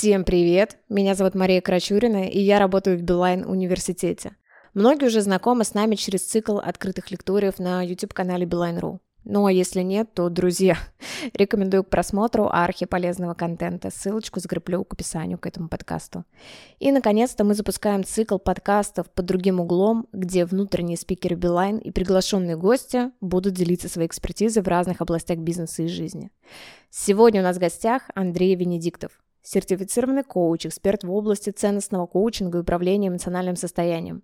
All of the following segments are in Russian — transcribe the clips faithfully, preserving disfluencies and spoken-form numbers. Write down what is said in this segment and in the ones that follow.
Всем привет! Меня зовут Мария Карачурина, и я работаю в Билайн Университете. Многие уже знакомы с нами через цикл открытых лекториев на YouTube-канале Билайн точка ру. Ну а если нет, то, друзья, рекомендую к просмотру архи полезного контента. Ссылочку закреплю к описанию к этому подкасту. И, наконец-то, мы запускаем цикл подкастов «Под другим углом», где внутренние спикеры Билайн и приглашенные гости будут делиться своей экспертизой в разных областях бизнеса и жизни. Сегодня у нас в гостях Андрей Венедиктов, сертифицированный коуч, эксперт в области ценностного коучинга и управления эмоциональным состоянием.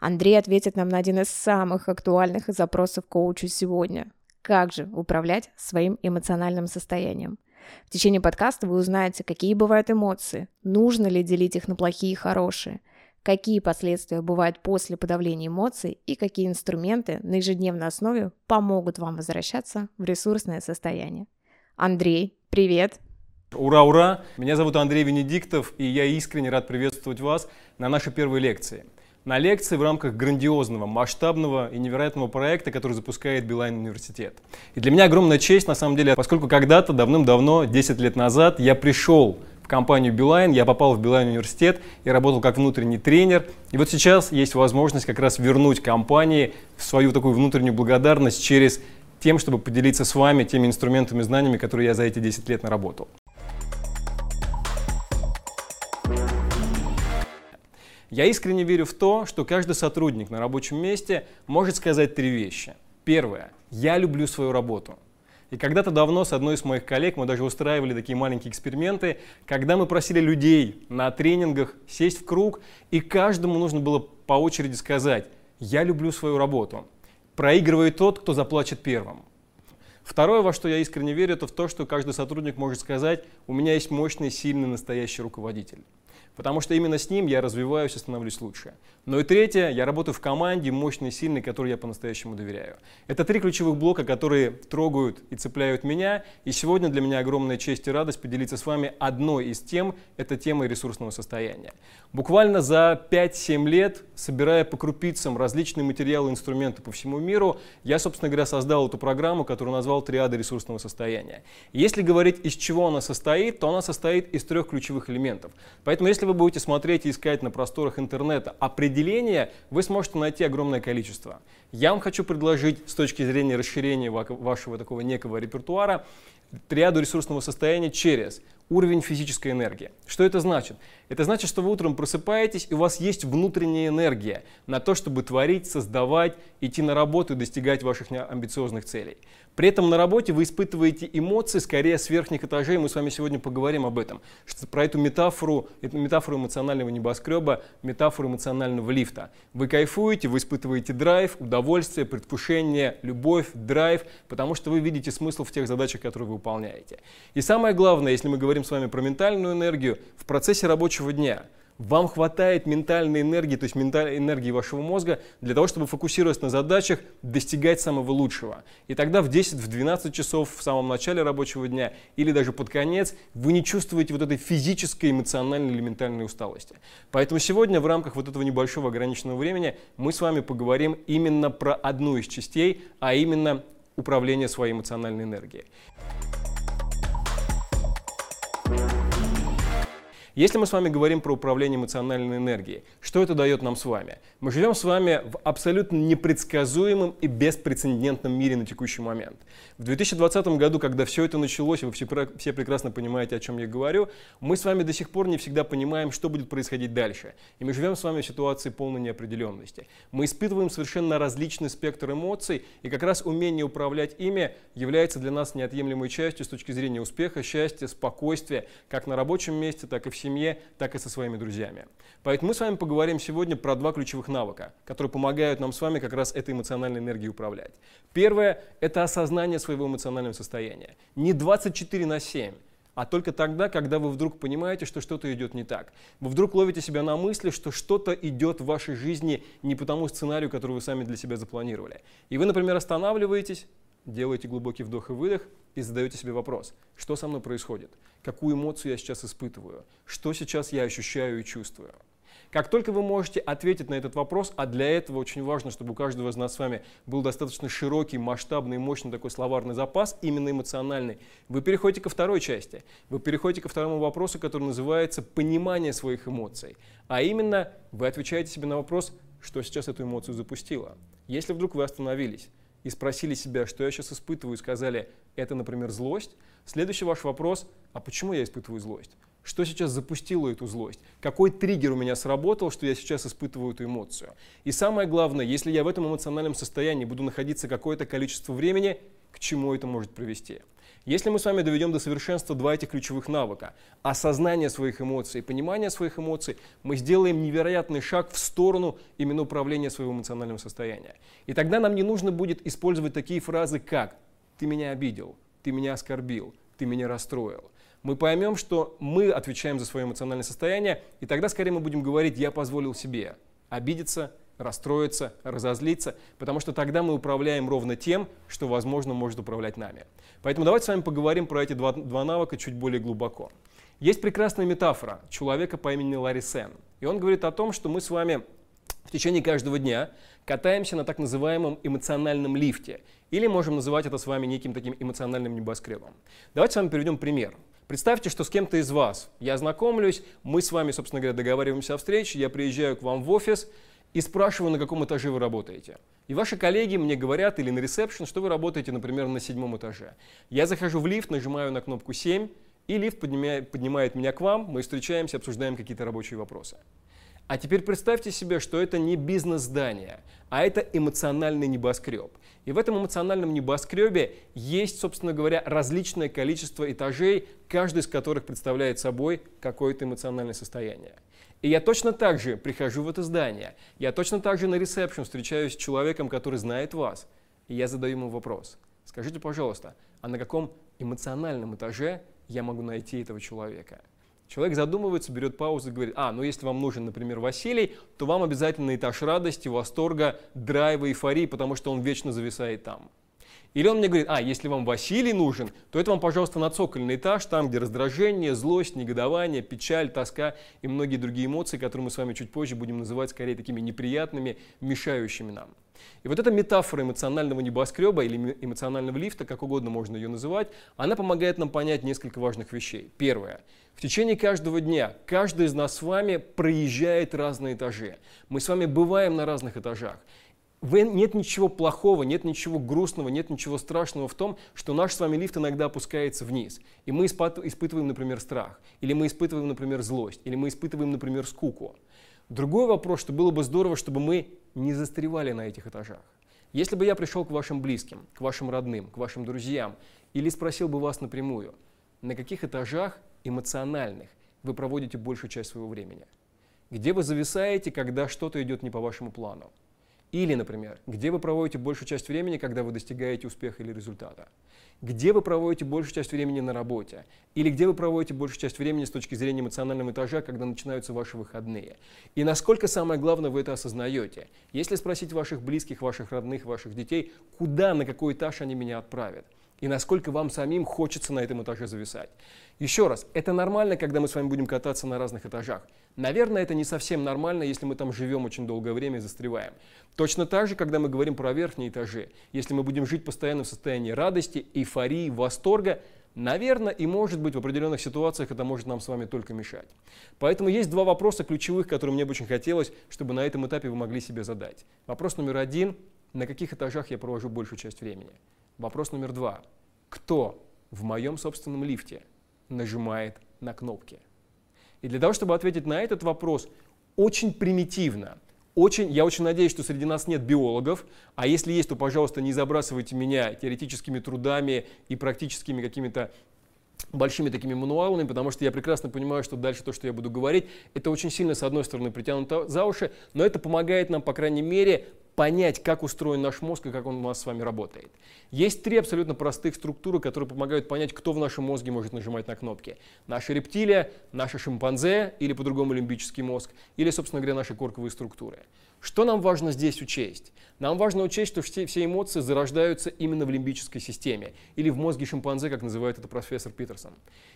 Андрей ответит нам на один из самых актуальных запросов коучу сегодня. Как же управлять своим эмоциональным состоянием? В течение подкаста вы узнаете, какие бывают эмоции, нужно ли делить их на плохие и хорошие, какие последствия бывают после подавления эмоций и какие инструменты на ежедневной основе помогут вам возвращаться в ресурсное состояние. Андрей, привет! Ура, ура! Меня зовут Андрей Венедиктов, и я искренне рад приветствовать вас на нашей первой лекции. На лекции в рамках грандиозного, масштабного и невероятного проекта, который запускает Билайн Университет. И для меня огромная честь, на самом деле, поскольку когда-то, давным-давно, десять лет назад, я пришел в компанию Билайн, я попал в Билайн Университет и работал как внутренний тренер. И вот сейчас есть возможность как раз вернуть компании в свою такую внутреннюю благодарность через тем, чтобы поделиться с вами теми инструментами и знаниями, которые я за эти десять лет наработал. Я искренне верю в то, что каждый сотрудник на рабочем месте может сказать три вещи. Первое. Я люблю свою работу. И когда-то давно с одной из моих коллег мы даже устраивали такие маленькие эксперименты, когда мы просили людей на тренингах сесть в круг, и каждому нужно было по очереди сказать «я люблю свою работу». Проигрывает тот, кто заплачет первым. Второе, во что я искренне верю, это в то, что каждый сотрудник может сказать «у меня есть мощный, сильный, настоящий руководитель». Потому что именно с ним я развиваюсь и становлюсь лучше. Ну и третье, я работаю в команде, мощной, сильной, которой я по-настоящему доверяю. Это три ключевых блока, которые трогают и цепляют меня. И сегодня для меня огромная честь и радость поделиться с вами одной из тем, это тема ресурсного состояния. Буквально за пять-семь лет, собирая по крупицам различные материалы, инструменты по всему миру, я, собственно говоря, создал эту программу, которую назвал «Триада ресурсного состояния». Если говорить, из чего она состоит, то она состоит из трех ключевых элементов. Поэтому если вы будете смотреть и искать на просторах интернета определения, вы сможете найти огромное количество. Я вам хочу предложить с точки зрения расширения вашего такого некого репертуара триаду ресурсного состояния через уровень физической энергии. Что это значит? Это значит, что вы утром просыпаетесь, и у вас есть внутренняя энергия на то, чтобы творить, создавать, идти на работу и достигать ваших амбициозных целей. При этом на работе вы испытываете эмоции скорее с верхних этажей, мы с вами сегодня поговорим об этом, про эту метафору, эту метафору эмоционального небоскреба, метафору эмоционального лифта. Вы кайфуете, вы испытываете драйв, удовольствие, предвкушение, любовь, драйв, потому что вы видите смысл в тех задачах, которые вы выполняете. И самое главное, если мы говорим с вами про ментальную энергию, в процессе рабочего дня вам хватает ментальной энергии, то есть ментальной энергии вашего мозга для того, чтобы фокусироваться на задачах, достигать самого лучшего. И тогда в десять-двенадцать часов в самом начале рабочего дня или даже под конец вы не чувствуете вот этой физической, эмоциональной или ментальной усталости. Поэтому сегодня в рамках вот этого небольшого ограниченного времени мы с вами поговорим именно про одну из частей, а именно управление своей эмоциональной энергией. Если мы с вами говорим про управление эмоциональной энергией, что это дает нам с вами? Мы живем с вами в абсолютно непредсказуемом и беспрецедентном мире на текущий момент. В две тысячи двадцатом году, когда все это началось, вы все, все прекрасно понимаете, о чем я говорю, мы с вами до сих пор не всегда понимаем, что будет происходить дальше. И мы живем с вами в ситуации полной неопределенности. Мы испытываем совершенно различный спектр эмоций, и как раз умение управлять ими является для нас неотъемлемой частью с точки зрения успеха, счастья, спокойствия, как на рабочем месте, так и в семье, так и со своими друзьями. Поэтому мы с вами поговорим сегодня про два ключевых навыка, которые помогают нам с вами как раз этой эмоциональной энергией управлять. Первое – это осознание своего эмоционального состояния. Не двадцать четыре на семь. А только тогда, когда вы вдруг понимаете, что что-то идет не так. Вы вдруг ловите себя на мысли, что что-то идет в вашей жизни не по тому сценарию, который вы сами для себя запланировали. И вы, например, останавливаетесь, делаете глубокий вдох и выдох и задаете себе вопрос, что со мной происходит, какую эмоцию я сейчас испытываю, что сейчас я ощущаю и чувствую. Как только вы можете ответить на этот вопрос, а для этого очень важно, чтобы у каждого из нас с вами был достаточно широкий, масштабный, мощный такой словарный запас, именно эмоциональный, вы переходите ко второй части. Вы переходите ко второму вопросу, который называется «понимание своих эмоций». А именно, вы отвечаете себе на вопрос, что сейчас эту эмоцию запустило. Если вдруг вы остановились и спросили себя, что я сейчас испытываю, и сказали, это, например, злость, следующий ваш вопрос, а почему я испытываю злость? Что сейчас запустило эту злость? Какой триггер у меня сработал, что я сейчас испытываю эту эмоцию? И самое главное, если я в этом эмоциональном состоянии буду находиться какое-то количество времени, к чему это может привести? Если мы с вами доведем до совершенства два этих ключевых навыка – осознание своих эмоций и понимание своих эмоций, мы сделаем невероятный шаг в сторону именно управления своего эмоционального состояния. И тогда нам не нужно будет использовать такие фразы, как «ты меня обидел», «ты меня оскорбил», «ты меня расстроил». Мы поймем, что мы отвечаем за свое эмоциональное состояние, и тогда скорее мы будем говорить «я позволил себе» обидеться, расстроиться, разозлиться, потому что тогда мы управляем ровно тем, что, возможно, может управлять нами. Поэтому давайте с вами поговорим про эти два, два навыка чуть более глубоко. Есть прекрасная метафора человека по имени Ларри Сен, и он говорит о том, что мы с вами в течение каждого дня катаемся на так называемом эмоциональном лифте, или можем называть это с вами неким таким эмоциональным небоскребом. Давайте с вами приведем пример. Представьте, что с кем-то из вас я знакомлюсь, мы с вами, собственно говоря, договариваемся о встрече, я приезжаю к вам в офис и спрашиваю, на каком этаже вы работаете. И ваши коллеги мне говорят или на ресепшн, что вы работаете, например, на седьмом этаже. Я захожу в лифт, нажимаю на кнопку семь, и лифт поднимает, поднимает меня к вам, мы встречаемся, обсуждаем какие-то рабочие вопросы. А теперь представьте себе, что это не бизнес-здание, а это эмоциональный небоскреб. И в этом эмоциональном небоскребе есть, собственно говоря, различное количество этажей, каждый из которых представляет собой какое-то эмоциональное состояние. И я точно так же прихожу в это здание, я точно так же на ресепшн встречаюсь с человеком, который знает вас, и я задаю ему вопрос. Скажите, пожалуйста, а на каком эмоциональном этаже я могу найти этого человека? Человек задумывается, берет паузу и говорит, а, ну если вам нужен, например, Василий, то вам обязательно этаж радости, восторга, драйва, эйфории, потому что он вечно зависает там. Или он мне говорит, а, если вам Василий нужен, то это вам, пожалуйста, на цокольный этаж, там, где раздражение, злость, негодование, печаль, тоска и многие другие эмоции, которые мы с вами чуть позже будем называть скорее такими неприятными, мешающими нам. И вот эта метафора эмоционального небоскреба или эмоционального лифта, как угодно можно ее называть, она помогает нам понять несколько важных вещей. Первое. В течение каждого дня каждый из нас с вами проезжает разные этажи. Мы с вами бываем на разных этажах. Нет ничего плохого, нет ничего грустного, нет ничего страшного в том, что наш с вами лифт иногда опускается вниз. И мы испытываем, например, страх, или мы испытываем, например, злость, или мы испытываем, например, скуку. Другой вопрос, что было бы здорово, чтобы мы не застревали на этих этажах. Если бы я пришел к вашим близким, к вашим родным, к вашим друзьям, или спросил бы вас напрямую, на каких этажах эмоциональных вы проводите большую часть своего времени? Где вы зависаете, когда что-то идет не по вашему плану? Или, например, где вы проводите большую часть времени, когда вы достигаете успеха или результата? Где вы проводите большую часть времени на работе? Или где вы проводите большую часть времени с точки зрения эмоционального этажа, когда начинаются ваши выходные? И насколько самое главное вы это осознаете? Если спросить ваших близких, ваших родных, ваших детей, куда, на какой этаж они меня отправят? И насколько вам самим хочется на этом этаже зависать. Еще раз, это нормально, когда мы с вами будем кататься на разных этажах. Наверное, это не совсем нормально, если мы там живем очень долгое время и застреваем. Точно так же, когда мы говорим про верхние этажи. Если мы будем жить постоянно в состоянии радости, эйфории, восторга, наверное, и может быть в определенных ситуациях это может нам с вами только мешать. Поэтому есть два вопроса ключевых, которые мне бы очень хотелось, чтобы на этом этапе вы могли себе задать. Вопрос номер один. На каких этажах я провожу большую часть времени? Вопрос номер два. Кто в моем собственном лифте нажимает на кнопки? И для того, чтобы ответить на этот вопрос, очень примитивно, очень, я очень надеюсь, что среди нас нет биологов, а если есть, то, пожалуйста, не забрасывайте меня теоретическими трудами и практическими какими-то большими такими мануалами, потому что я прекрасно понимаю, что дальше то, что я буду говорить, это очень сильно, с одной стороны, притянуто за уши, но это помогает нам, по крайней мере, понять, как устроен наш мозг и как он у нас с вами работает. Есть три абсолютно простых структуры, которые помогают понять, кто в нашем мозге может нажимать на кнопки. Наша рептилия, наша шимпанзе или по-другому лимбический мозг, или, собственно говоря, наши корковые структуры. Что нам важно здесь учесть? Нам важно учесть, что все, все эмоции зарождаются именно в лимбической системе или в мозге шимпанзе, как называет это профессор Питерсон.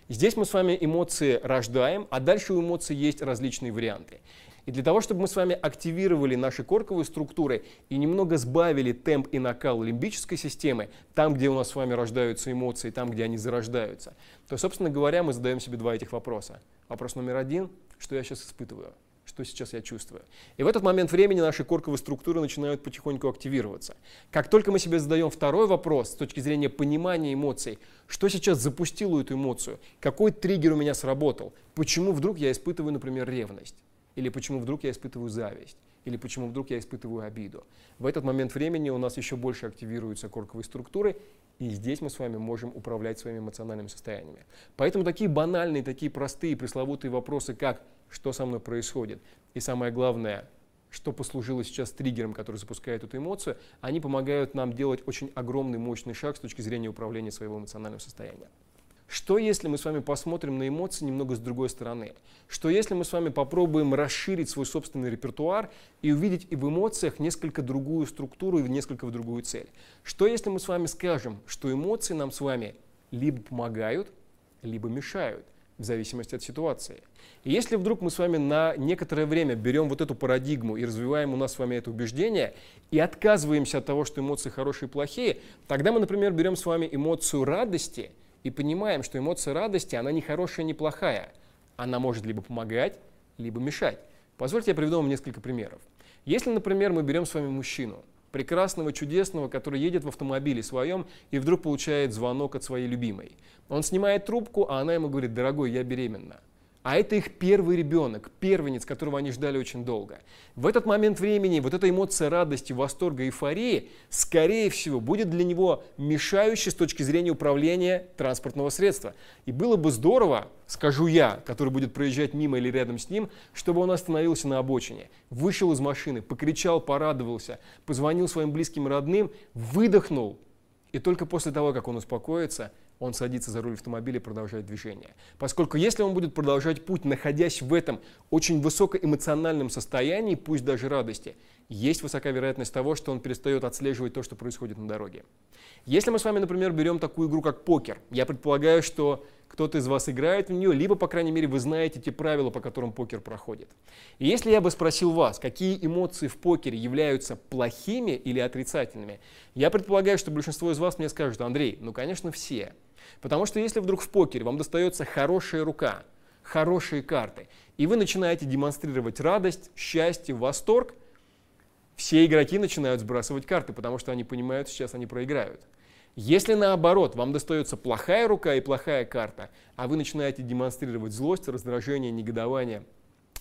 Здесь мы с вами эмоции рождаем, а дальше у эмоций есть различные варианты. И для того, чтобы мы с вами активировали наши корковые структуры и немного сбавили темп и накал лимбической системы, там, где у нас с вами рождаются эмоции, там, где они зарождаются, то, собственно говоря, мы задаем себе два этих вопроса. Вопрос номер один – что я сейчас испытываю? Что сейчас я чувствую? И в этот момент времени наши корковые структуры начинают потихоньку активироваться. Как только мы себе задаем второй вопрос с точки зрения понимания эмоций, что сейчас запустило эту эмоцию, какой триггер у меня сработал, почему вдруг я испытываю, например, ревность, или почему вдруг я испытываю зависть, или почему вдруг я испытываю обиду. В этот момент времени у нас еще больше активируются корковые структуры, и здесь мы с вами можем управлять своими эмоциональными состояниями. Поэтому такие банальные, такие простые пресловутые вопросы, как «что со мной происходит?» и самое главное «что послужило сейчас триггером, который запускает эту эмоцию», они помогают нам делать очень огромный, мощный шаг с точки зрения управления своего эмоционального состояния. Что если мы с вами посмотрим на эмоции немного с другой стороны? Что если мы с вами попробуем расширить свой собственный репертуар и увидеть и в эмоциях несколько другую структуру и несколько в другую цель? Что если мы с вами скажем, что эмоции нам с вами либо помогают, либо мешают, в зависимости от ситуации? И если вдруг мы с вами на некоторое время берем вот эту парадигму и развиваем у нас с вами это убеждение и отказываемся от того, что эмоции хорошие и плохие, тогда мы, например, берем с вами эмоцию радости и понимаем, что эмоция радости, она не хорошая, не плохая. Она может либо помогать, либо мешать. Позвольте, я приведу вам несколько примеров. Если, например, мы берем с вами мужчину, прекрасного, чудесного, который едет в автомобиле своем и вдруг получает звонок от своей любимой. Он снимает трубку, а она ему говорит: «Дорогой, я беременна». А это их первый ребенок, первенец, которого они ждали очень долго. В этот момент времени вот эта эмоция радости, восторга, эйфории, скорее всего, будет для него мешающей с точки зрения управления транспортного средства. И было бы здорово, скажу я, который будет проезжать мимо или рядом с ним, чтобы он остановился на обочине, вышел из машины, покричал, порадовался, позвонил своим близким и родным, выдохнул. И только после того, как он успокоится, он садится за руль автомобиля и продолжает движение. Поскольку если он будет продолжать путь, находясь в этом очень высокоэмоциональном состоянии, пусть даже радости, есть высокая вероятность того, что он перестает отслеживать то, что происходит на дороге. Если мы с вами, например, берем такую игру, как покер, я предполагаю, что кто-то из вас играет в нее, либо, по крайней мере, вы знаете те правила, по которым покер проходит. И если я бы спросил вас, какие эмоции в покере являются плохими или отрицательными, я предполагаю, что большинство из вас мне скажут: «Андрей, ну, конечно, все». Потому что если вдруг в покере вам достается хорошая рука, хорошие карты, и вы начинаете демонстрировать радость, счастье, восторг, все игроки начинают сбрасывать карты, потому что они понимают, что сейчас они проиграют. Если наоборот, вам достается плохая рука и плохая карта, а вы начинаете демонстрировать злость, раздражение, негодование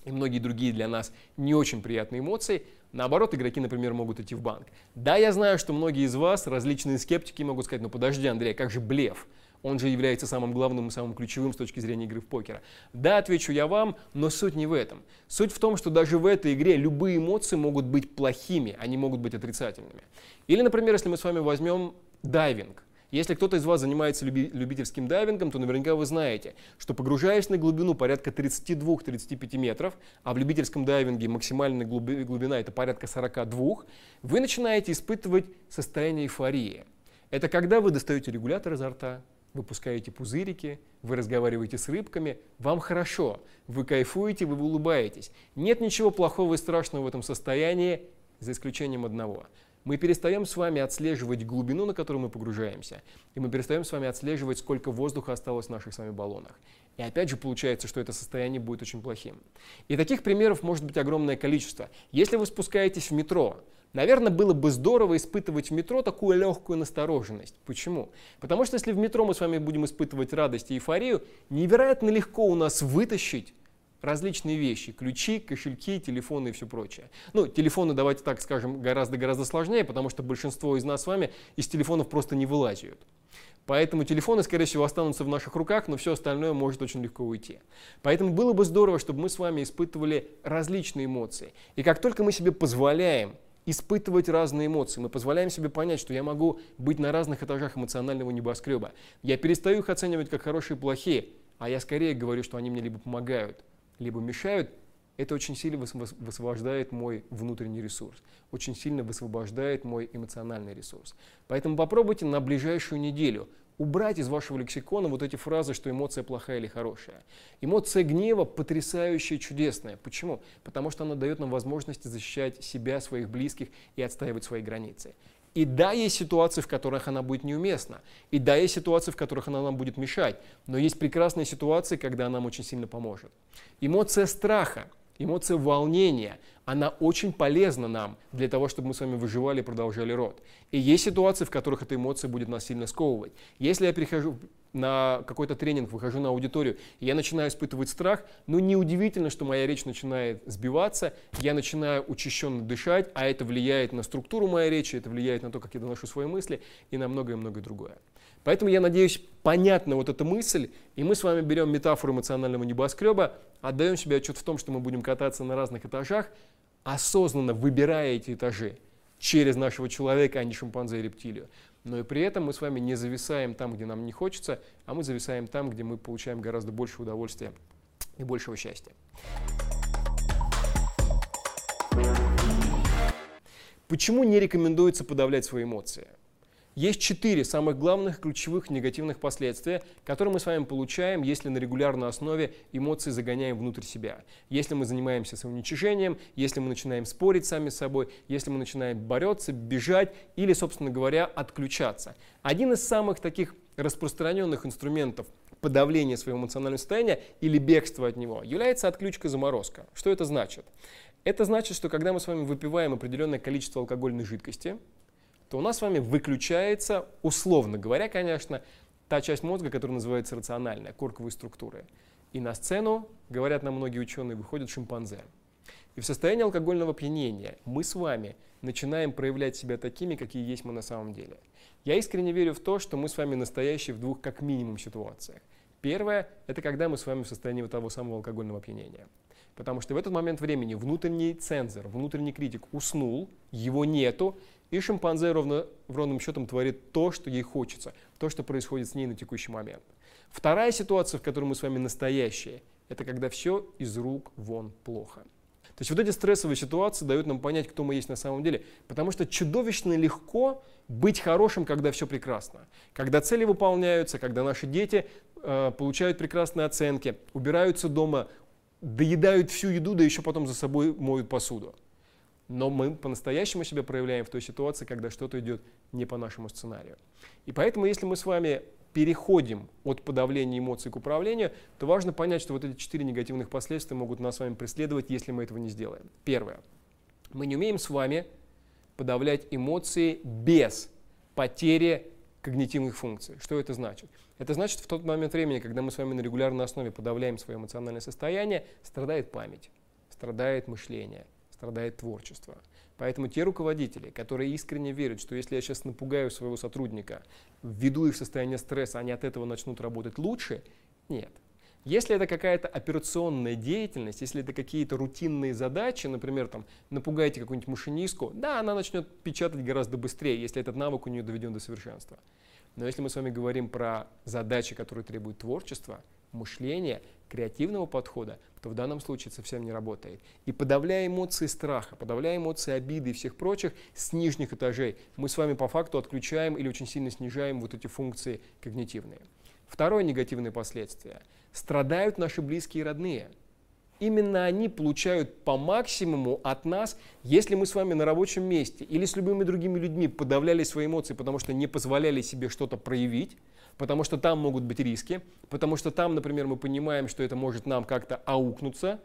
и многие другие для нас не очень приятные эмоции, наоборот, игроки, например, могут идти в банк. Да, я знаю, что многие из вас, различные скептики, могут сказать: «Ну подожди, Андрей, как же блеф? Он же является самым главным и самым ключевым с точки зрения игры в покер». Да, отвечу я вам, но суть не в этом. Суть в том, что даже в этой игре любые эмоции могут быть плохими, они могут быть отрицательными. Или, например, если мы с вами возьмем дайвинг. Если кто-то из вас занимается люби- любительским дайвингом, то наверняка вы знаете, что, погружаясь на глубину порядка тридцати двух — тридцати пяти метров, а в любительском дайвинге максимальная глуби- глубина это порядка сорока двух, вы начинаете испытывать состояние эйфории. Это когда вы достаете регулятор изо рта, выпускаете пузырики, вы разговариваете с рыбками, вам хорошо, вы кайфуете, вы улыбаетесь. Нет ничего плохого и страшного в этом состоянии, за исключением одного. Мы перестаем с вами отслеживать глубину, на которую мы погружаемся, и мы перестаем с вами отслеживать, сколько воздуха осталось в наших с вами баллонах. И опять же получается, что это состояние будет очень плохим. И таких примеров может быть огромное количество. Если вы спускаетесь в метро, наверное, было бы здорово испытывать в метро такую легкую настороженность. Почему? Потому что если в метро мы с вами будем испытывать радость и эйфорию, невероятно легко у нас вытащить различные вещи: ключи, кошельки, телефоны и все прочее. Ну, телефоны, давайте так скажем, гораздо-гораздо сложнее, потому что большинство из нас с вами из телефонов просто не вылазят. Поэтому телефоны, скорее всего, останутся в наших руках, но все остальное может очень легко уйти. Поэтому было бы здорово, чтобы мы с вами испытывали различные эмоции. И как только мы себе позволяем испытывать разные эмоции, мы позволяем себе понять, что я могу быть на разных этажах эмоционального небоскреба. Я перестаю их оценивать как хорошие и плохие, а я скорее говорю, что они мне либо помогают, либо мешают. Это очень сильно высвобождает мой внутренний ресурс, очень сильно высвобождает мой эмоциональный ресурс. Поэтому попробуйте на ближайшую неделю убрать из вашего лексикона вот эти фразы, что эмоция плохая или хорошая. Эмоция гнева потрясающая, чудесная. Почему? Потому что она дает нам возможность защищать себя, своих близких и отстаивать свои границы. И да, есть ситуации, в которых она будет неуместна. И да, есть ситуации, в которых она нам будет мешать. Но есть прекрасные ситуации, когда она нам очень сильно поможет. Эмоция страха, эмоция волнения, она очень полезна нам для того, чтобы мы с вами выживали и продолжали род. И есть ситуации, в которых эта эмоция будет нас сильно сковывать. Если я перехожу на какой-то тренинг, выхожу на аудиторию, и я начинаю испытывать страх, ну неудивительно, что моя речь начинает сбиваться, я начинаю учащенно дышать, а это влияет на структуру моей речи, это влияет на то, как я доношу свои мысли и на многое-многое другое. Поэтому, я надеюсь, понятна вот эта мысль, и мы с вами берем метафору эмоционального небоскреба, отдаем себе отчет в том, что мы будем кататься на разных этажах, осознанно выбирая эти этажи через нашего человека, а не шимпанзе и рептилию. Но и при этом мы с вами не зависаем там, где нам не хочется, а мы зависаем там, где мы получаем гораздо больше удовольствия и большего счастья. Почему не рекомендуется подавлять свои эмоции? Есть четыре самых главных ключевых негативных последствия, которые мы с вами получаем, если на регулярной основе эмоции загоняем внутрь себя. Если мы занимаемся самоуничижением, если мы начинаем спорить сами с собой, если мы начинаем бороться, бежать или, собственно говоря, отключаться. Один из самых таких распространенных инструментов подавления своего эмоционального состояния или бегства от него является отключка-заморозка. Что это значит? Это значит, что когда мы с вами выпиваем определенное количество алкогольной жидкости, то у нас с вами выключается, условно говоря, конечно, та часть мозга, которая называется рациональная, корковые структуры. И на сцену, говорят нам многие ученые, выходят шимпанзе. И в состоянии алкогольного опьянения мы с вами начинаем проявлять себя такими, какие есть мы на самом деле. Я искренне верю в то, что мы с вами настоящие в двух как минимум ситуациях. Первое – это когда мы с вами в состоянии вот того самого алкогольного опьянения. Потому что в этот момент времени внутренний цензор, внутренний критик уснул, его нету, и шимпанзе ровно, ровным счетом творит то, что ей хочется, то, что происходит с ней на текущий момент. Вторая ситуация, в которой мы с вами настоящие, это когда все из рук вон плохо. То есть вот эти стрессовые ситуации дают нам понять, кто мы есть на самом деле. Потому что чудовищно легко быть хорошим, когда все прекрасно. Когда цели выполняются, когда наши дети э, получают прекрасные оценки, убираются дома, доедают всю еду, да еще потом за собой моют посуду. Но мы по-настоящему себя проявляем в той ситуации, когда что-то идет не по нашему сценарию. И поэтому, если мы с вами переходим от подавления эмоций к управлению, то важно понять, что вот эти четыре негативных последствия могут нас с вами преследовать, если мы этого не сделаем. Первое. Мы не умеем с вами подавлять эмоции без потери когнитивных функций. Что это значит? Это значит, в тот момент времени, когда мы с вами на регулярной основе подавляем свое эмоциональное состояние, страдает память, страдает мышление, страдает творчество. Поэтому те руководители, которые искренне верят, что если я сейчас напугаю своего сотрудника, введу их в состояние стресса, они от этого начнут работать лучше, нет. Если это какая-то операционная деятельность, если это какие-то рутинные задачи, например, там, напугайте какую-нибудь машинистку, да, она начнет печатать гораздо быстрее, если этот навык у нее доведен до совершенства. Но если мы с вами говорим про задачи, которые требуют творчества, мышления, креативного подхода, то в данном случае это совсем не работает. И подавляя эмоции страха, подавляя эмоции обиды и всех прочих с нижних этажей, мы с вами по факту отключаем или очень сильно снижаем вот эти функции когнитивные. Второе негативное последствие. Страдают наши близкие и родные. Именно они получают по максимуму от нас, если мы с вами на рабочем месте или с любыми другими людьми подавляли свои эмоции, потому что не позволяли себе что-то проявить, потому что там могут быть риски, потому что там, например, мы понимаем, что это может нам как-то аукнуться,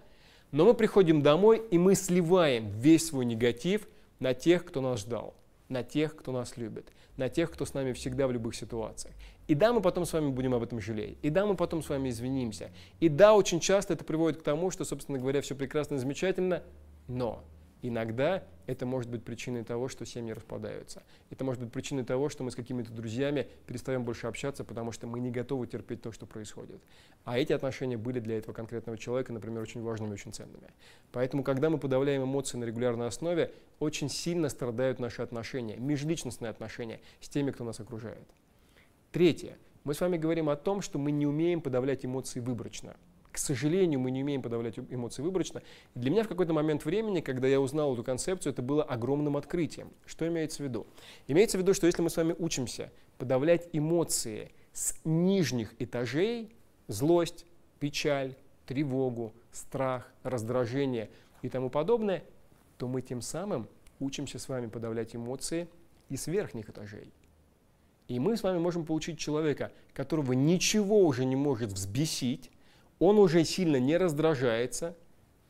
но мы приходим домой и мы сливаем весь свой негатив на тех, кто нас ждал, на тех, кто нас любит, на тех, кто с нами всегда в любых ситуациях. И да, мы потом с вами будем об этом жалеть, и да, мы потом с вами извинимся, и да, очень часто это приводит к тому, что, собственно говоря, все прекрасно и замечательно, но иногда это может быть причиной того, что семьи распадаются. Это может быть причиной того, что мы с какими-то друзьями перестаем больше общаться, потому что мы не готовы терпеть то, что происходит. А эти отношения были для этого конкретного человека, например, очень важными, очень ценными. Поэтому, когда мы подавляем эмоции на регулярной основе, очень сильно страдают наши отношения, межличностные отношения с теми, кто нас окружает. Третье. Мы с вами говорим о том, что мы не умеем подавлять эмоции выборочно. К К сожалению, мы не умеем подавлять эмоции выборочно. И для меня в какой-то момент времени, когда я узнал эту концепцию, это было огромным открытием. Что имеется в виду? Имеется в виду, что если мы с вами учимся подавлять эмоции с нижних этажей, злость, печаль, тревогу, страх, раздражение и тому подобное, то мы тем самым учимся с вами подавлять эмоции и с верхних этажей. И мы с вами можем получить человека, которого ничего уже не может взбесить, он уже сильно не раздражается,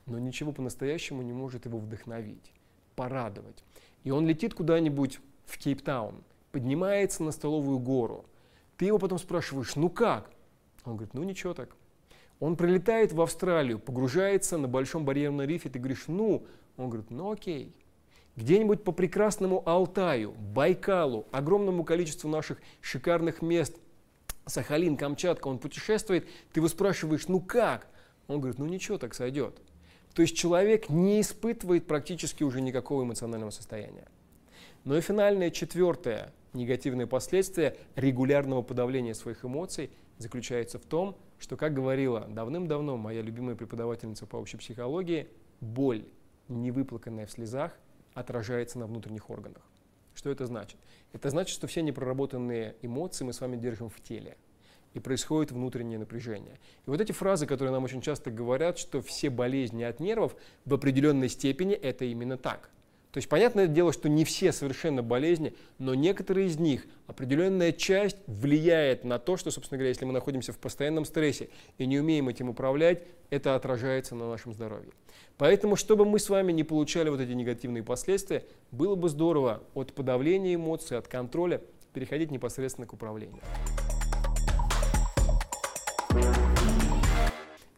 но ничего по-настоящему не может его вдохновить, порадовать. И он летит куда-нибудь в Кейптаун, поднимается на столовую гору. Ты его потом спрашиваешь, ну как? Он говорит, ну ничего так. Он прилетает в Австралию, погружается на Большом барьерном рифе, ты говоришь, ну? Он говорит, ну окей. Где-нибудь по прекрасному Алтаю, Байкалу, огромному количеству наших шикарных мест, Сахалин, Камчатка, он путешествует, ты его спрашиваешь, ну как? Он говорит, ну ничего, так сойдет. То есть человек не испытывает практически уже никакого эмоционального состояния. Ну и финальное, четвертое негативное последствие регулярного подавления своих эмоций заключается в том, что, как говорила давным-давно моя любимая преподавательница по общей психологии, боль, невыплаканная в слезах, отражается на внутренних органах. Что это значит? Это значит, что все непроработанные эмоции мы с вами держим в теле. И происходит внутреннее напряжение. И вот эти фразы, которые нам очень часто говорят, что все болезни от нервов, в определенной степени это именно так. То есть, понятное дело, что не все совершенно болезни, но некоторые из них, определенная часть влияет на то, что, собственно говоря, если мы находимся в постоянном стрессе и не умеем этим управлять, это отражается на нашем здоровье. Поэтому, чтобы мы с вами не получали вот эти негативные последствия, было бы здорово от подавления эмоций, от контроля переходить непосредственно к управлению.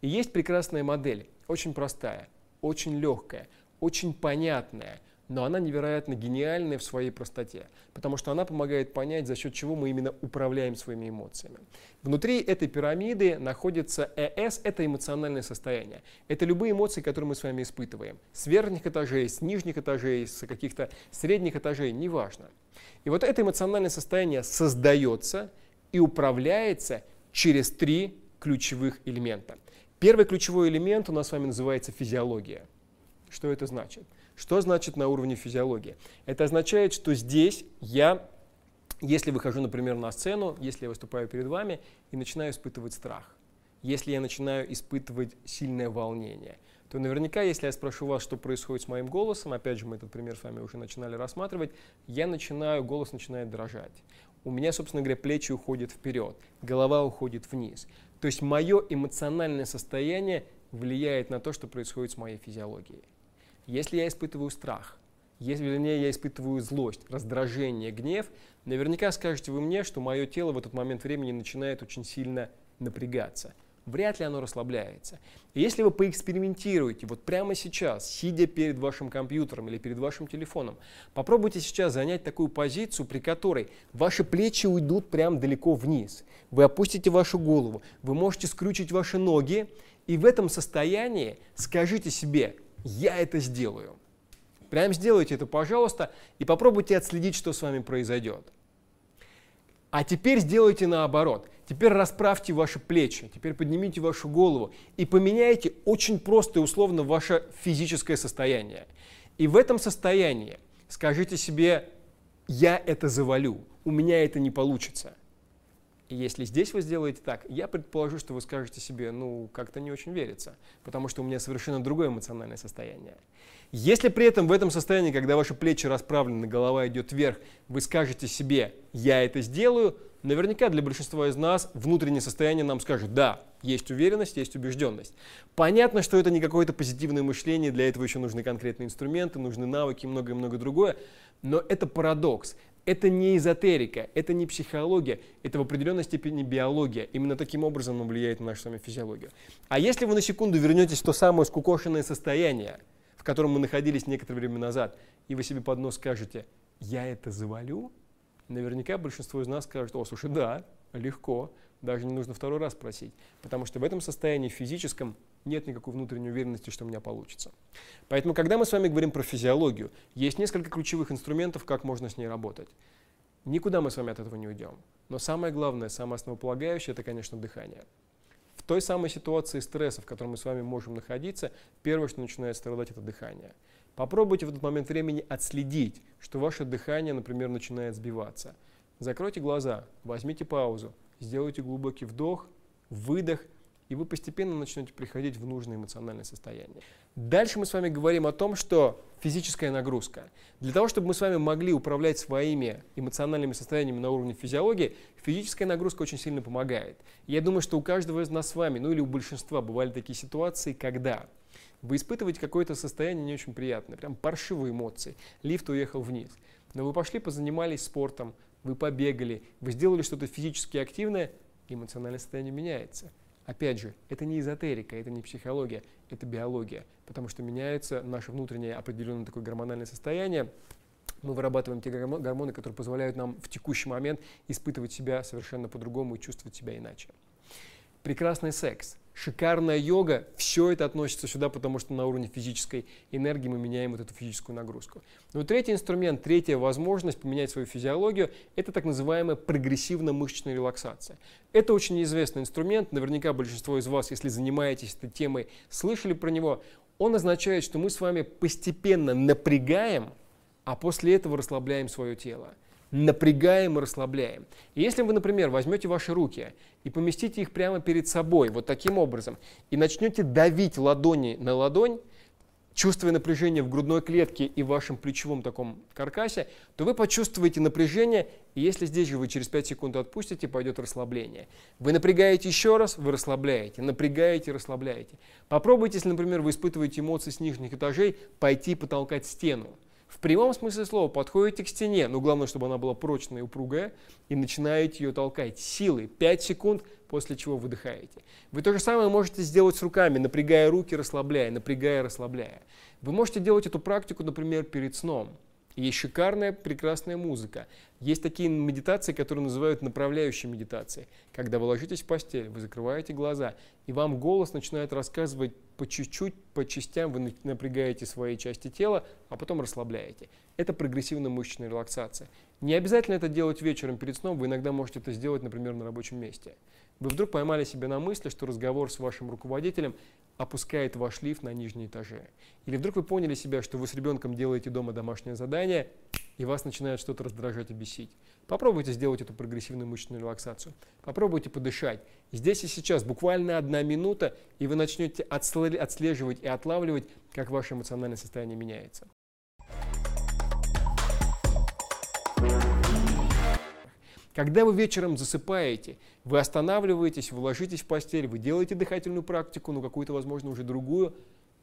И есть прекрасная модель, очень простая, очень легкая, очень понятная, но она невероятно гениальная в своей простоте, потому что она помогает понять, за счет чего мы именно управляем своими эмоциями. Внутри этой пирамиды находится ЭС, это эмоциональное состояние. Это любые эмоции, которые мы с вами испытываем. С верхних этажей, с нижних этажей, с каких-то средних этажей, неважно. И вот это эмоциональное состояние создается и управляется через три ключевых элемента. Первый ключевой элемент у нас с вами называется физиология. Что это значит? Что значит на уровне физиологии? Это означает, что здесь я, если выхожу, например, на сцену, если я выступаю перед вами и начинаю испытывать страх, если я начинаю испытывать сильное волнение, то наверняка, если я спрошу вас, что происходит с моим голосом, опять же, мы этот пример с вами уже начинали рассматривать, я начинаю, голос начинает дрожать. У меня, собственно говоря, плечи уходят вперед, голова уходит вниз. То есть мое эмоциональное состояние влияет на то, что происходит с моей физиологией. Если я испытываю страх, если, вернее, я испытываю злость, раздражение, гнев, наверняка скажете вы мне, что мое тело в этот момент времени начинает очень сильно напрягаться. Вряд ли оно расслабляется. И если вы поэкспериментируете вот прямо сейчас, сидя перед вашим компьютером или перед вашим телефоном, попробуйте сейчас занять такую позицию, при которой ваши плечи уйдут прям далеко вниз. Вы опустите вашу голову, вы можете скрючить ваши ноги, и в этом состоянии скажите себе: я это сделаю. Прям сделайте это, пожалуйста, и попробуйте отследить, что с вами произойдет. А теперь сделайте наоборот. Теперь расправьте ваши плечи, теперь поднимите вашу голову и поменяйте очень просто и условно ваше физическое состояние. И в этом состоянии скажите себе: я это завалю, у меня это не получится. И если здесь вы сделаете так, я предположу, что вы скажете себе: ну, как-то не очень верится, потому что у меня совершенно другое эмоциональное состояние. Если при этом в этом состоянии, когда ваши плечи расправлены, голова идет вверх, вы скажете себе: я это сделаю, наверняка для большинства из нас внутреннее состояние нам скажет: да, есть уверенность, есть убежденность. Понятно, что это не какое-то позитивное мышление, для этого еще нужны конкретные инструменты, нужны навыки и многое-многое другое, но это парадокс. Это не эзотерика, это не психология, это в определенной степени биология. Именно таким образом он влияет на нашу с вами физиологию. А если вы на секунду вернетесь в то самое скукошенное состояние, в котором мы находились некоторое время назад, и вы себе под нос скажете: я это завалю, наверняка большинство из нас скажет: о, слушай, да, легко, даже не нужно второй раз просить, потому что в этом состоянии физическом нет никакой внутренней уверенности, что у меня получится. Поэтому, когда мы с вами говорим про физиологию, есть несколько ключевых инструментов, как можно с ней работать. Никуда мы с вами от этого не уйдем. Но самое главное, самое основополагающее, это, конечно, дыхание. В той самой ситуации стресса, в которой мы с вами можем находиться, первое, что начинает страдать, это дыхание. Попробуйте в этот момент времени отследить, что ваше дыхание, например, начинает сбиваться. Закройте глаза, возьмите паузу, сделайте глубокий вдох, выдох, и вы постепенно начнете приходить в нужное эмоциональное состояние. Дальше мы с вами говорим о том, что физическая нагрузка. Для того, чтобы мы с вами могли управлять своими эмоциональными состояниями на уровне физиологии, физическая нагрузка очень сильно помогает. Я думаю, что у каждого из нас с вами, ну или у большинства, бывали такие ситуации, когда вы испытываете какое-то состояние не очень приятное, прям паршивые эмоции, лифт уехал вниз, но вы пошли, позанимались спортом, вы побегали, вы сделали что-то физически активное, эмоциональное состояние меняется. Опять же, это не эзотерика, это не психология, это биология, потому что меняется наше внутреннее определенное такое гормональное состояние. Мы вырабатываем те гормоны, которые позволяют нам в текущий момент испытывать себя совершенно по-другому и чувствовать себя иначе. Прекрасный секс, шикарная йога, все это относится сюда, потому что на уровне физической энергии мы меняем вот эту физическую нагрузку. Но третий инструмент, третья возможность поменять свою физиологию, это так называемая прогрессивно-мышечная релаксация. Это очень известный инструмент, наверняка большинство из вас, если занимаетесь этой темой, слышали про него. Он означает, что мы с вами постепенно напрягаем, а после этого расслабляем свое тело. Напрягаем и расслабляем. И если вы, например, возьмете ваши руки и поместите их прямо перед собой, вот таким образом, и начнете давить ладони на ладонь, чувствуя напряжение в грудной клетке и в вашем плечевом таком каркасе, то вы почувствуете напряжение, и если здесь же вы через пять секунд отпустите, пойдет расслабление. Вы напрягаете еще раз, вы расслабляете, напрягаете, расслабляете. Попробуйте, если, например, вы испытываете эмоции с нижних этажей, пойти потолкать стену. В прямом смысле слова подходите к стене, но главное, чтобы она была прочная и упругая, и начинаете ее толкать силой пять секунд, после чего выдыхаете. Вы то же самое можете сделать с руками, напрягая руки, расслабляя, напрягая, расслабляя. Вы можете делать эту практику, например, перед сном. Есть шикарная, прекрасная музыка. Есть такие медитации, которые называют направляющие медитации. Когда вы ложитесь в постель, вы закрываете глаза, и вам голос начинает рассказывать по чуть-чуть, по частям, вы напрягаете свои части тела, а потом расслабляете. Это прогрессивно-мышечная релаксация. Не обязательно это делать вечером перед сном, вы иногда можете это сделать, например, на рабочем месте. Вы вдруг поймали себя на мысли, что разговор с вашим руководителем опускает ваш лифт на нижние этажи. Или вдруг вы поняли себя, что вы с ребенком делаете дома домашнее задание, и вас начинает что-то раздражать и бесить. Попробуйте сделать эту прогрессивную мышечную релаксацию. Попробуйте подышать. Здесь и сейчас буквально одна минута, и вы начнете отслеживать и отлавливать, как ваше эмоциональное состояние меняется. Когда вы вечером засыпаете, вы останавливаетесь, вы ложитесь в постель, вы делаете дыхательную практику, ну какую-то, возможно, уже другую,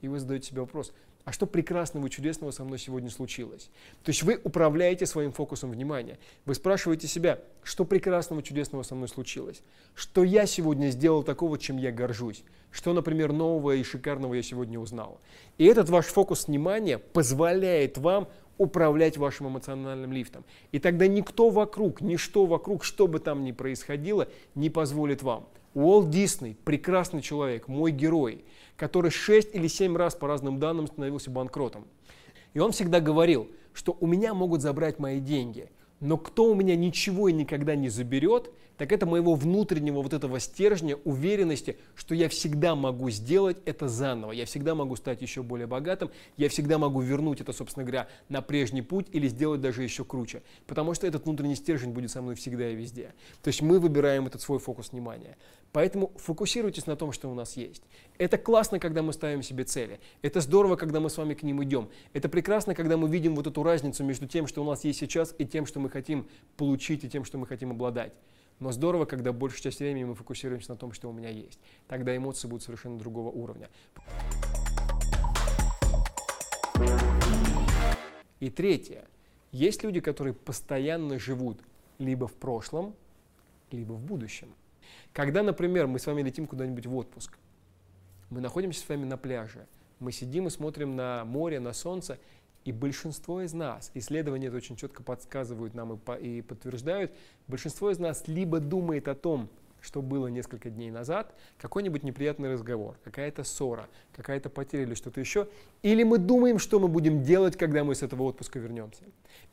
и вы задаете себе вопрос, а что прекрасного и чудесного со мной сегодня случилось? То есть вы управляете своим фокусом внимания. Вы спрашиваете себя, что прекрасного и чудесного со мной случилось? Что я сегодня сделал такого, чем я горжусь? Что, например, нового и шикарного я сегодня узнал? И этот ваш фокус внимания позволяет вам управлять вашим эмоциональным лифтом. И тогда никто вокруг, ничто вокруг, что бы там ни происходило, не позволит вам. Уолт Дисней, прекрасный человек, мой герой, который шесть или семь раз по разным данным становился банкротом. И он всегда говорил, что у меня могут забрать мои деньги, но кто у меня ничего и никогда не заберет, так это моего внутреннего вот этого стержня, уверенности, что я всегда могу сделать это заново, я всегда могу стать еще более богатым, я всегда могу вернуть это, собственно говоря, на прежний путь или сделать даже еще круче, потому что этот внутренний стержень будет со мной всегда и везде. То есть мы выбираем этот свой фокус внимания. Поэтому фокусируйтесь на том, что у нас есть. Это классно, когда мы ставим себе цели, это здорово, когда мы с вами к ним идем, это прекрасно, когда мы видим вот эту разницу между тем, что у нас есть сейчас, и тем, что мы хотим получить, и тем, что мы хотим обладать. Но здорово, когда большую часть времени мы фокусируемся на том, что у меня есть. Тогда эмоции будут совершенно другого уровня. И третье. Есть люди, которые постоянно живут либо в прошлом, либо в будущем. Когда, например, мы с вами летим куда-нибудь в отпуск, мы находимся с вами на пляже, мы сидим и смотрим на море, на солнце, и большинство из нас, исследования это очень четко подсказывают нам и, по, и подтверждают, большинство из нас либо думает о том, что было несколько дней назад, какой-нибудь неприятный разговор, какая-то ссора, какая-то потеря или что-то еще, или мы думаем, что мы будем делать, когда мы с этого отпуска вернемся.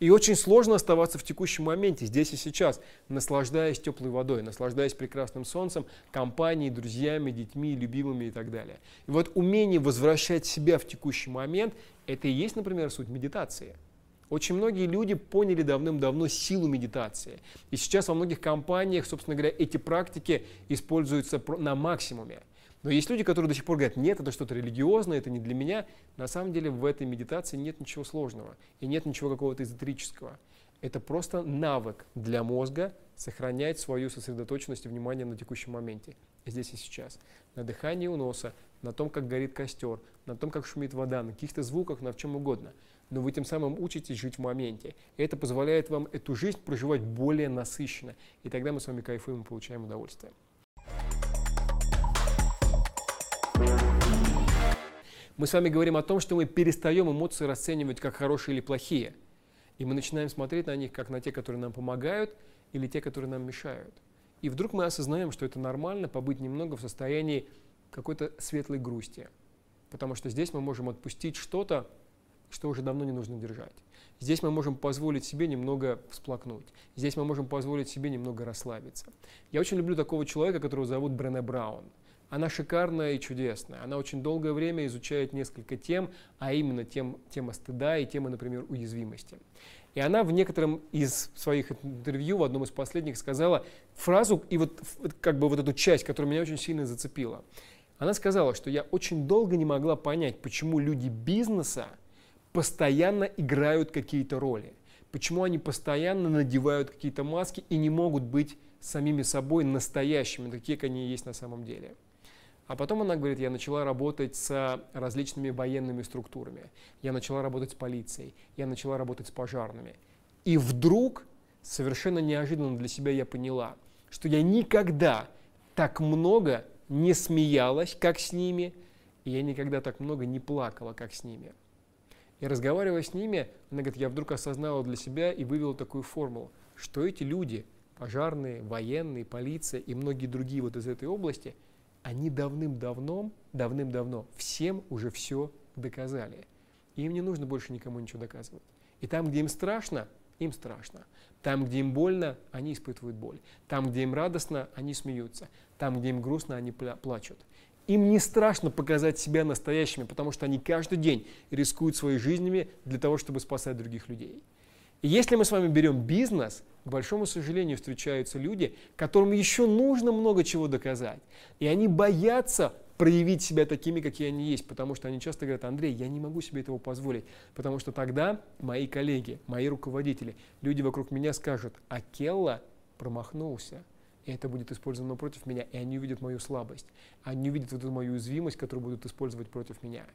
И очень сложно оставаться в текущем моменте, здесь и сейчас, наслаждаясь теплой водой, наслаждаясь прекрасным солнцем, компанией, друзьями, детьми, любимыми и так далее. И вот умение возвращать себя в текущий момент, это и есть, например, суть медитации. Очень многие люди поняли давным-давно силу медитации. И сейчас во многих компаниях, собственно говоря, эти практики используются на максимуме. Но есть люди, которые до сих пор говорят, нет, это что-то религиозное, это не для меня. На самом деле в этой медитации нет ничего сложного и нет ничего какого-то эзотерического. Это просто навык для мозга сохранять свою сосредоточенность и внимание на текущем моменте, здесь и сейчас. На дыхании у носа, на том, как горит костер, на том, как шумит вода, на каких-то звуках, на чем угодно. Но вы тем самым учитесь жить в моменте. Это позволяет вам эту жизнь проживать более насыщенно. И тогда мы с вами кайфуем и получаем удовольствие. Мы с вами говорим о том, что мы перестаем эмоции расценивать как хорошие или плохие. И мы начинаем смотреть на них как на те, которые нам помогают, или те, которые нам мешают. И вдруг мы осознаем, что это нормально побыть немного в состоянии какой-то светлой грусти. Потому что здесь мы можем отпустить что-то, что уже давно не нужно держать. Здесь мы можем позволить себе немного всплакнуть. Здесь мы можем позволить себе немного расслабиться. Я очень люблю такого человека, которого зовут Брене Браун. Она шикарная и чудесная. Она очень долгое время изучает несколько тем, а именно тем, тема стыда и тема, например, уязвимости. И она в некотором из своих интервью, в одном из последних, сказала фразу, и вот как бы вот эту часть, которая меня очень сильно зацепила. Она сказала, что я очень долго не могла понять, почему люди бизнеса постоянно играют какие-то роли, почему они постоянно надевают какие-то маски и не могут быть самими собой настоящими, такие, как они есть на самом деле. А потом она говорит, я начала работать с различными военными структурами, я начала работать с полицией, я начала работать с пожарными. И вдруг, совершенно неожиданно для себя я поняла, что я никогда так много не смеялась, как с ними, и я никогда так много не плакала, как с ними. И разговаривая с ними, она говорит, я вдруг осознала для себя и вывела такую формулу, что эти люди, пожарные, военные, полиция и многие другие вот из этой области, они давным-давно, давным-давно всем уже все доказали. И им не нужно больше никому ничего доказывать. И там, где им страшно, им страшно. Там, где им больно, они испытывают боль. Там, где им радостно, они смеются. Там, где им грустно, они пла- плачут. Им не страшно показать себя настоящими, потому что они каждый день рискуют своими жизнями для того, чтобы спасать других людей. И если мы с вами берем бизнес, к большому сожалению, встречаются люди, которым еще нужно много чего доказать. И они боятся проявить себя такими, какие они есть, потому что они часто говорят, Андрей, я не могу себе этого позволить, потому что тогда мои коллеги, мои руководители, люди вокруг меня скажут, а Келла промахнулся. И это будет использовано против меня, и они увидят мою слабость, они увидят вот эту мою уязвимость, которую будут использовать против меня.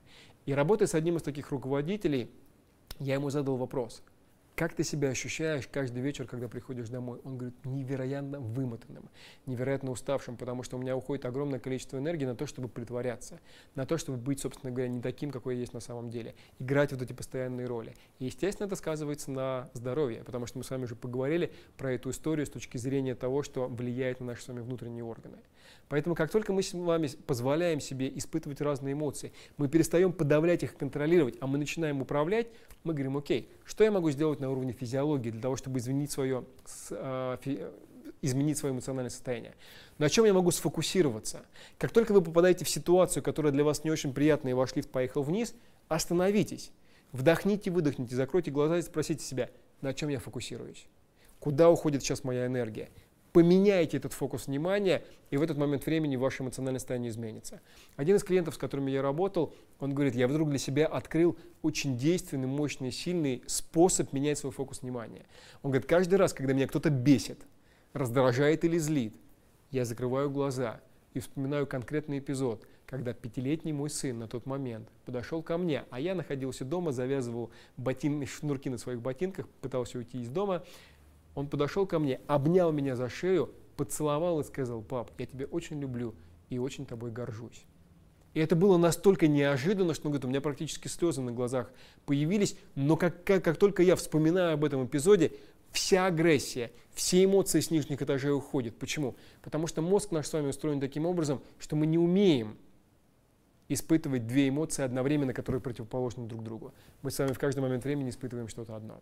И работая с одним из таких руководителей, я ему задал вопрос, как ты себя ощущаешь каждый вечер, когда приходишь домой? Он говорит, невероятно вымотанным, невероятно уставшим, потому что у меня уходит огромное количество энергии на то, чтобы притворяться, на то, чтобы быть, собственно говоря, не таким, какой я есть на самом деле, играть вот эти постоянные роли. И, естественно, это сказывается на здоровье, потому что мы с вами уже поговорили про эту историю с точки зрения того, что влияет на наши с вами внутренние органы. Поэтому, как только мы с вами позволяем себе испытывать разные эмоции, мы перестаем подавлять их, контролировать, а мы начинаем управлять, мы говорим, окей, что я могу сделать на уровне физиологии для того, чтобы изменить свое, э, фи, изменить свое эмоциональное состояние? На чем я могу сфокусироваться? Как только вы попадаете в ситуацию, которая для вас не очень приятная, и ваш лифт поехал вниз, остановитесь, вдохните, выдохните, закройте глаза и спросите себя, на чем я фокусируюсь? Куда уходит сейчас моя энергия? Поменяйте этот фокус внимания, и в этот момент времени ваше эмоциональное состояние изменится. Один из клиентов, с которыми я работал, он говорит, я вдруг для себя открыл очень действенный, мощный, сильный способ менять свой фокус внимания. Он говорит, каждый раз, когда меня кто-то бесит, раздражает или злит, я закрываю глаза и вспоминаю конкретный эпизод, когда пятилетний мой сын на тот момент подошел ко мне, а я находился дома, завязывал ботин, шнурки на своих ботинках, пытался уйти из дома. Он подошел ко мне, обнял меня за шею, поцеловал и сказал, пап, я тебя очень люблю и очень тобой горжусь. И это было настолько неожиданно, что он говорит, у меня практически слезы на глазах появились, но как, как, как только я вспоминаю об этом эпизоде, вся агрессия, все эмоции с нижних этажей уходят. Почему? Потому что мозг наш с вами устроен таким образом, что мы не умеем испытывать две эмоции одновременно, которые противоположны друг другу. Мы с вами в каждый момент времени испытываем что-то одно.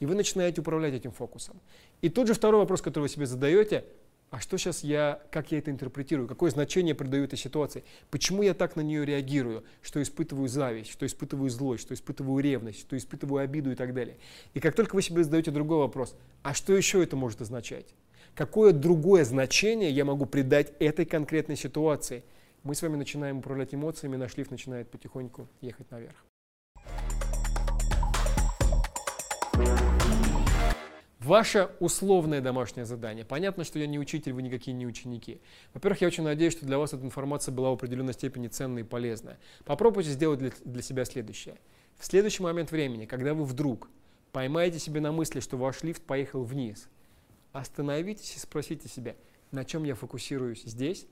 И вы начинаете управлять этим фокусом. И тот же второй вопрос, который вы себе задаете: а что сейчас я, как я это интерпретирую, какое значение придаю этой ситуации, почему я так на нее реагирую, что испытываю зависть, что испытываю злость, что испытываю ревность, что испытываю обиду и так далее. И как только вы себе задаете другой вопрос: а что еще это может означать, какое другое значение я могу придать этой конкретной ситуации, мы с вами начинаем управлять эмоциями, наш лифт начинает потихоньку ехать наверх. Ваше условное домашнее задание. Понятно, что я не учитель, вы никакие не ученики. Во-первых, я очень надеюсь, что для вас эта информация была в определенной степени ценной и полезной. Попробуйте сделать для, для себя следующее. В следующий момент времени, когда вы вдруг поймаете себе на мысли, что ваш лифт поехал вниз, остановитесь и спросите себя, на чем я фокусируюсь здесь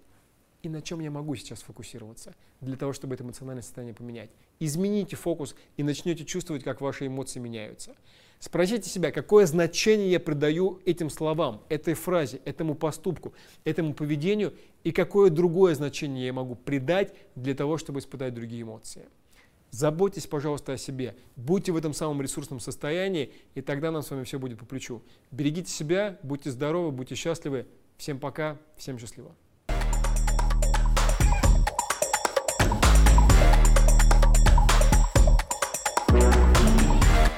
и на чем я могу сейчас фокусироваться, для того, чтобы это эмоциональное состояние поменять. Измените фокус и начнете чувствовать, как ваши эмоции меняются. Спросите себя, какое значение я придаю этим словам, этой фразе, этому поступку, этому поведению, и какое другое значение я могу придать для того, чтобы испытать другие эмоции. Заботьтесь, пожалуйста, о себе, будьте в этом самом ресурсном состоянии, и тогда нам с вами все будет по плечу. Берегите себя, будьте здоровы, будьте счастливы. Всем пока, всем счастливо.